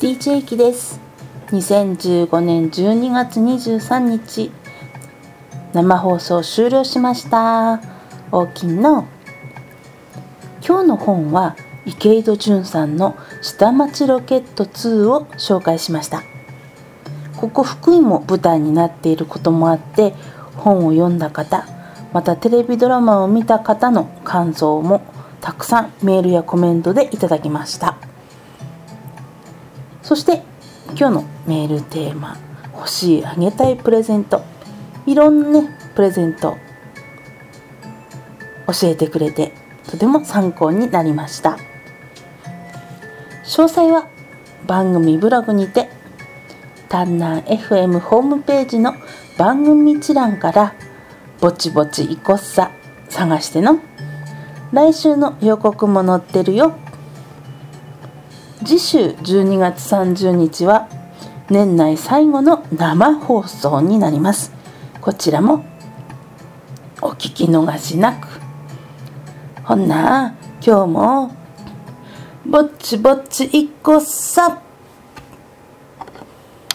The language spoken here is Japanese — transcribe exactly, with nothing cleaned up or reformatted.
ディージェー きです。にせんじゅうごねんじゅうにがつにじゅうさんにち、生放送終了しました。おきの。今日の本は池井戸潤さんの下町ロケットツーを紹介しました。ここ福井も舞台になっていることもあって、本を読んだ方、またテレビドラマを見た方の感想もたくさんメールやコメントでいただきました。そして今日のメールテーマ、欲しいあげたいプレゼント、いろんなねプレゼント教えてくれてとても参考になりました。詳細は番組ブログにて、丹南 エフエム ホームページの番組一覧からぼちぼちいこっさ探しての、来週の予告も載ってるよ。次週じゅうにがつさんじゅうにちは年内最後の生放送になります。こちらもお聞き逃しなく。ほんな今日もぼちぼちいこっさ。